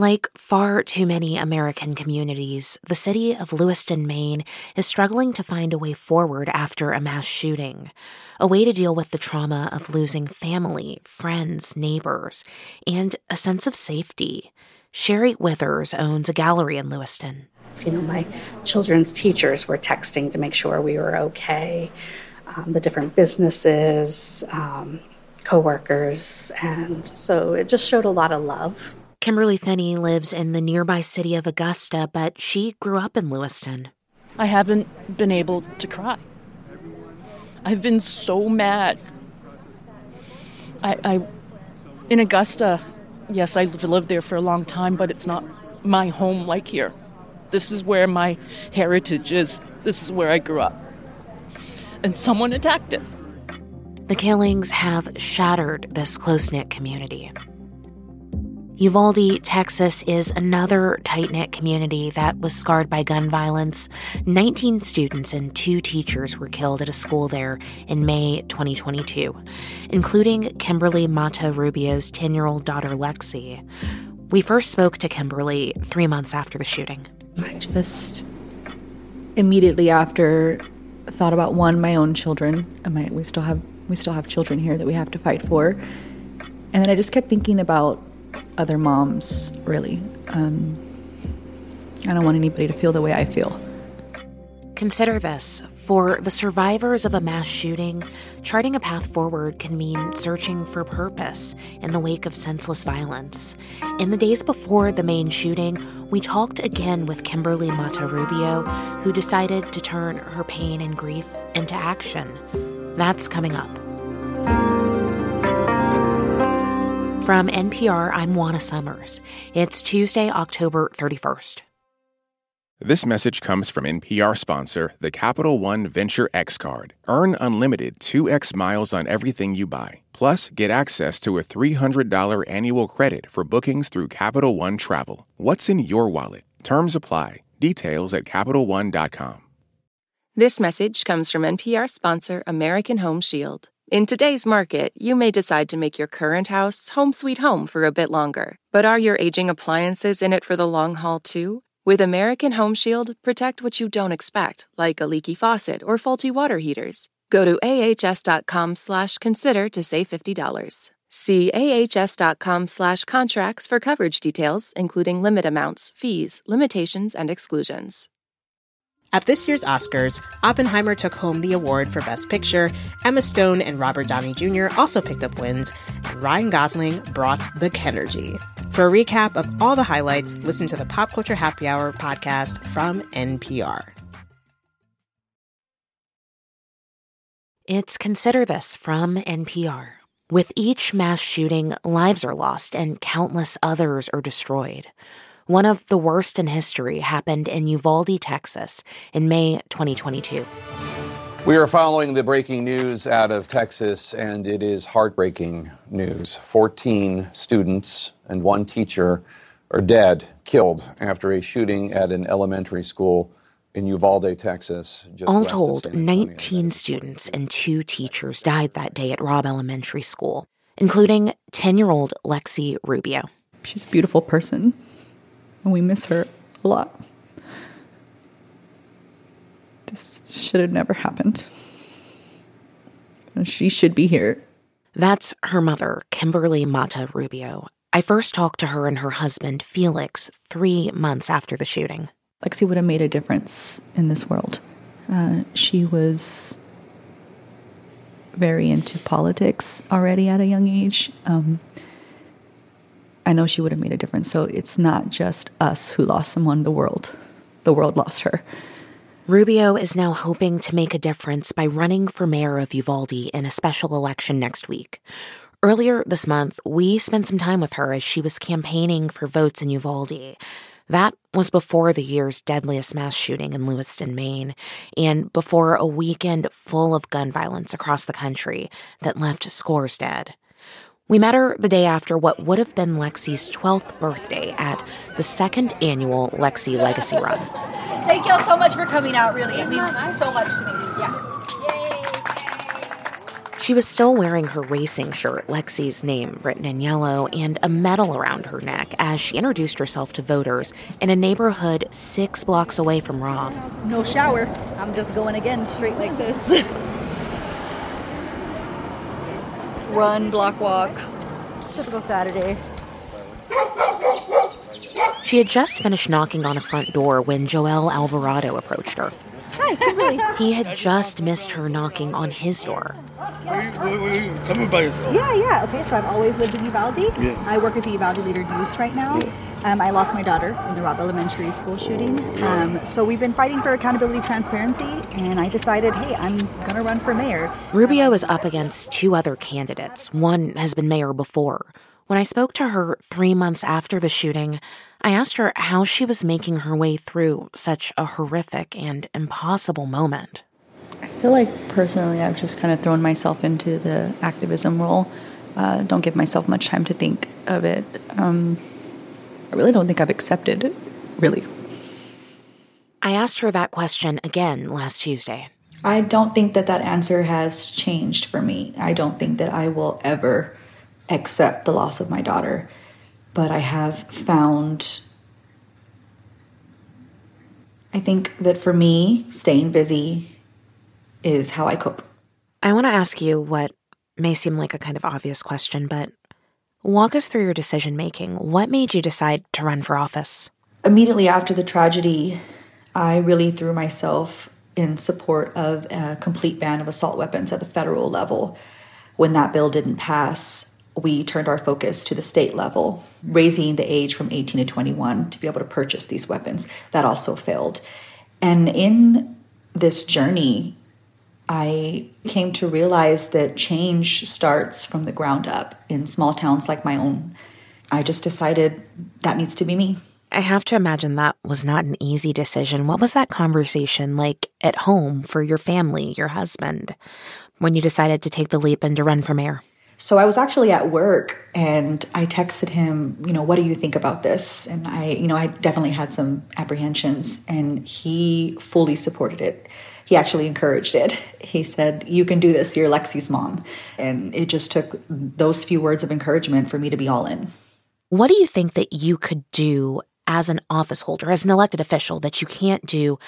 Like far too many American communities, the city of Lewiston, Maine, is struggling to find a way forward after a mass shooting, a way to deal with the trauma of losing family, friends, neighbors, and a sense of safety. Sherry Withers owns a gallery in Lewiston. You know, my children's teachers were texting to make sure we were okay, the different businesses, co-workers, and so it just showed a lot of love. Kimberly Finney lives in the nearby city of Augusta, but she grew up in Lewiston. I haven't been able to cry. I've been so mad. I in Augusta, yes, I've lived there for a long time, but it's not my home like here. This is where my heritage is. This is where I grew up. And someone attacked it. The killings have shattered this close-knit community. Uvalde, Texas, is another tight-knit community that was scarred by gun violence. 19 students and 2 teachers were killed at a school there in May 2022, including Kimberly Mata-Rubio's 10-year-old daughter, Lexi. We first spoke to Kimberly 3 months after the shooting. I just immediately after thought about, one, my own children. We still have children here that we have to fight for. And then I just kept thinking about other moms, really. I don't want anybody to feel the way I feel. Consider this. For the survivors of a mass shooting, charting a path forward can mean searching for purpose in the wake of senseless violence. In the days before the Maine shooting, we talked again with Kimberly Mata-Rubio, who decided to turn her pain and grief into action. That's coming up. From NPR, I'm Juana Summers. It's Tuesday, October 31st. This message comes from NPR sponsor, the Capital One Venture X Card. Earn unlimited 2X miles on everything you buy. Plus, get access to a $300 annual credit for bookings through Capital One Travel. What's in your wallet? Terms apply. Details at CapitalOne.com. This message comes from NPR sponsor, American Home Shield. In today's market, you may decide to make your current house home sweet home for a bit longer. But are your aging appliances in it for the long haul, too? With American Home Shield, protect what you don't expect, like a leaky faucet or faulty water heaters. Go to ahs.com/consider to save $50. See ahs.com/contracts for coverage details, including limit amounts, fees, limitations, and exclusions. At this year's Oscars, Oppenheimer took home the award for Best Picture, Emma Stone and Robert Downey Jr. also picked up wins, and Ryan Gosling brought the Kenergy. For a recap of all the highlights, listen to the Pop Culture Happy Hour podcast from NPR. It's Consider This from NPR. With each mass shooting, lives are lost and countless others are destroyed. One of the worst in history happened in Uvalde, Texas, in May 2022. We are following the breaking news out of Texas, and it is heartbreaking news. 14 students and 1 teacher are dead, killed after a shooting at an elementary school in Uvalde, Texas. All told, 19 students and 2 teachers died that day at Robb Elementary School, including 10-year-old Lexi Rubio. She's a beautiful person. And we miss her a lot. This should have never happened. And she should be here. That's her mother, Kimberly Mata-Rubio. I first talked to her and her husband, Felix, 3 months after the shooting. Lexi would have made a difference in this world. She was very into politics already at a young age. I know she would have made a difference. So it's not just us who lost someone, the world. The world lost her. Rubio is now hoping to make a difference by running for mayor of Uvalde in a special election next week. Earlier this month, we spent some time with her as she was campaigning for votes in Uvalde. That was before the year's deadliest mass shooting in Lewiston, Maine, and before a weekend full of gun violence across the country that left scores dead. We met her the day after what would have been Lexi's 12th birthday at the 2nd annual Lexi Legacy Run. Thank y'all so much for coming out, really. It means so much to me. Yeah. Yay. She was still wearing her racing shirt, Lexi's name written in yellow, and a medal around her neck as she introduced herself to voters in a neighborhood 6 blocks away from Robb. No shower. I'm just going again straight like this. Run, block walk. Typical Saturday. She had just finished knocking on a front door when Joel Alvarado approached her. Hi, Kimberly. He had just missed her knocking on his door. Wait, tell me about yourself. Yeah. Okay, so I've always lived in Uvalde. Yeah. I work at the Uvalde Leader Deuce right now. Yeah. I lost my daughter in the Robb Elementary School shooting. So we've been fighting for accountability, transparency, and I decided, hey, I'm going to run for mayor. Rubio is up against 2 other candidates. One has been mayor before. When I spoke to her 3 months after the shooting, I asked her how she was making her way through such a horrific and impossible moment. I feel like personally I've just kind of thrown myself into the activism role. Don't give myself much time to think of it. I really don't think I've accepted it, really. I asked her that question again last Tuesday. I don't think that answer has changed for me. I don't think that I will ever accept the loss of my daughter. But I have found, I think that for me, staying busy is how I cope. I want to ask you what may seem like a kind of obvious question, but walk us through your decision-making. What made you decide to run for office? Immediately after the tragedy, I really threw myself in support of a complete ban of assault weapons at the federal level. When that bill didn't pass, we turned our focus to the state level, raising the age from 18 to 21 to be able to purchase these weapons. That also failed. And in this journey, I came to realize that change starts from the ground up in small towns like my own. I just decided that needs to be me. I have to imagine that was not an easy decision. What was that conversation like at home for your family, your husband, when you decided to take the leap and to run for mayor? So I was actually at work and I texted him, what do you think about this? And I definitely had some apprehensions, and he fully supported it. He actually encouraged it. He said, you can do this. You're Lexi's mom. And it just took those few words of encouragement for me to be all in. What do you think that you could do as an office holder, as an elected official, that you can't do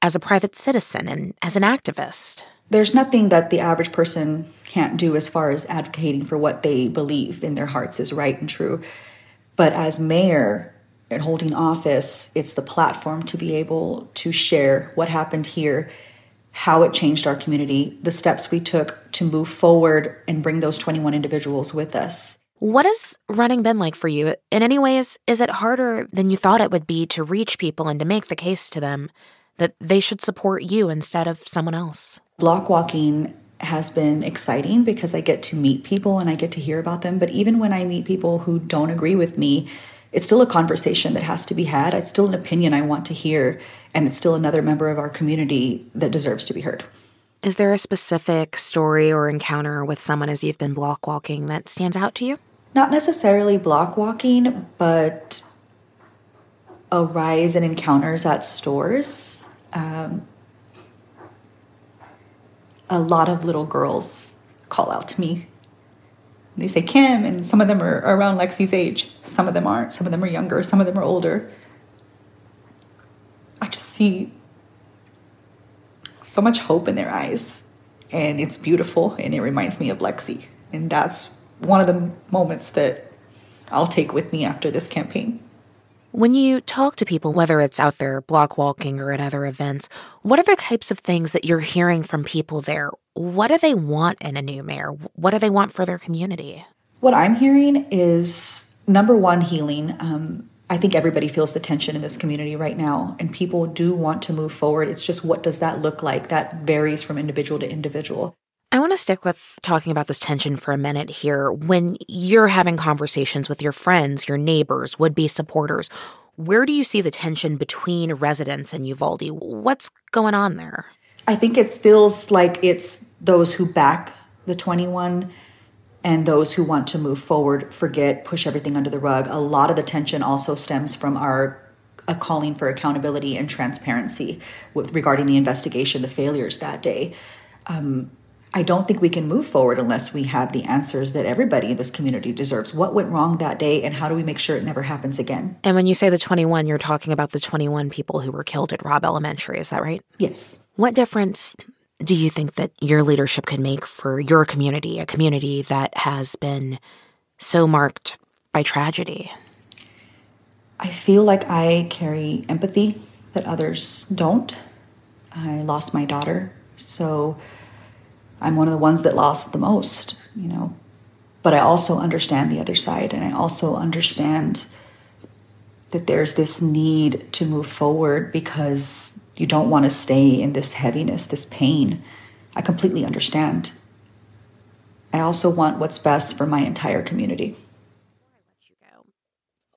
as a private citizen and as an activist? There's nothing that the average person can't do as far as advocating for what they believe in their hearts is right and true. But as mayor and holding office, it's the platform to be able to share what happened here, how it changed our community, the steps we took to move forward and bring those 21 individuals with us. What has running been like for you? In any ways, is it harder than you thought it would be to reach people and to make the case to them that they should support you instead of someone else? Block walking has been exciting because I get to meet people and I get to hear about them. But even when I meet people who don't agree with me, it's still a conversation that has to be had. It's still an opinion I want to hear, and it's still another member of our community that deserves to be heard. Is there a specific story or encounter with someone as you've been block walking that stands out to you? Not necessarily block walking, but a rise in encounters at stores. A lot of little girls call out to me. They say, Kim, and some of them are around Lexi's age. Some of them aren't. Some of them are younger. Some of them are older. I just see so much hope in their eyes, and it's beautiful, and it reminds me of Lexi. And that's one of the moments that I'll take with me after this campaign. When you talk to people, whether it's out there block walking or at other events, what are the types of things that you're hearing from people there? What do they want in a new mayor? What do they want for their community? What I'm hearing is, number one, healing. I think everybody feels the tension in this community right now, and people do want to move forward. It's just, what does that look like? That varies from individual to individual. I want to stick with talking about this tension for a minute here. When you're having conversations with your friends, your neighbors, would-be supporters, where do you see the tension between residents and Uvalde? What's going on there? I think it feels like it's those who back the 21 and those who want to move forward, forget, push everything under the rug. A lot of the tension also stems from a calling for accountability and transparency regarding the investigation, the failures that day. I don't think we can move forward unless we have the answers that everybody in this community deserves. What went wrong that day, and how do we make sure it never happens again? And when you say the 21, you're talking about the 21 people who were killed at Robb Elementary. Is that right? Yes. What difference do you think that your leadership could make for your community, a community that has been so marked by tragedy? I feel like I carry empathy that others don't. I lost my daughter, so I'm one of the ones that lost the most, you know. But I also understand the other side, and I also understand that there's this need to move forward because you don't want to stay in this heaviness, this pain. I completely understand. I also want what's best for my entire community.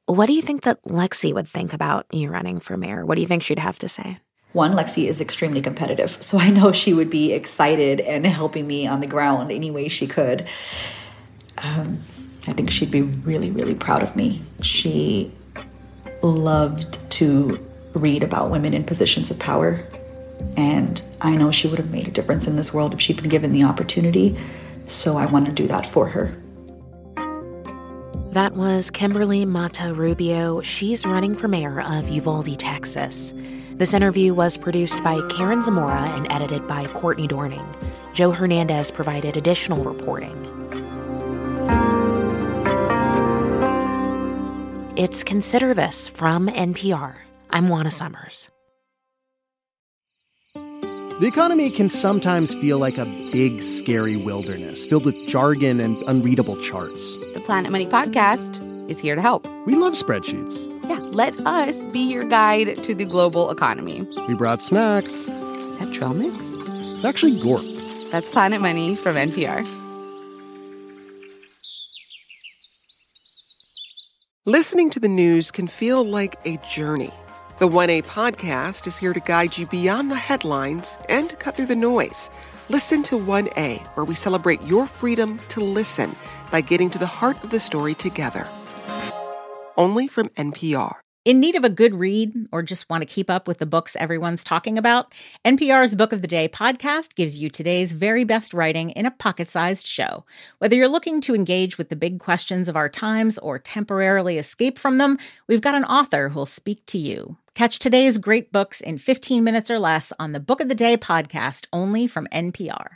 What do you think that Lexi would think about you running for mayor? What do you think she'd have to say? One, Lexi is extremely competitive, so I know she would be excited and helping me on the ground any way she could. I think she'd be really, really proud of me. She loved to read about women in positions of power, and I know she would have made a difference in this world if she'd been given the opportunity, so I want to do that for her. That was Kimberly Mata-Rubio. She's running for mayor of Uvalde, Texas. This interview was produced by Karen Zamora and edited by Courtney Dorning. Joe Hernandez provided additional reporting. It's Consider This from NPR. I'm Juana Summers. The economy can sometimes feel like a big, scary wilderness filled with jargon and unreadable charts. The Planet Money podcast is here to help. We love spreadsheets. Yeah, let us be your guide to the global economy. We brought snacks. Is that trail mix? It's actually gorp. That's Planet Money from NPR. Listening to the news can feel like a journey. The 1A podcast is here to guide you beyond the headlines and to cut through the noise. Listen to 1A, where we celebrate your freedom to listen by getting to the heart of the story together. Only from NPR. In need of a good read or just want to keep up with the books everyone's talking about? NPR's Book of the Day podcast gives you today's very best writing in a pocket-sized show. Whether you're looking to engage with the big questions of our times or temporarily escape from them, we've got an author who'll speak to you. Catch today's great books in 15 minutes or less on the Book of the Day podcast, only from NPR.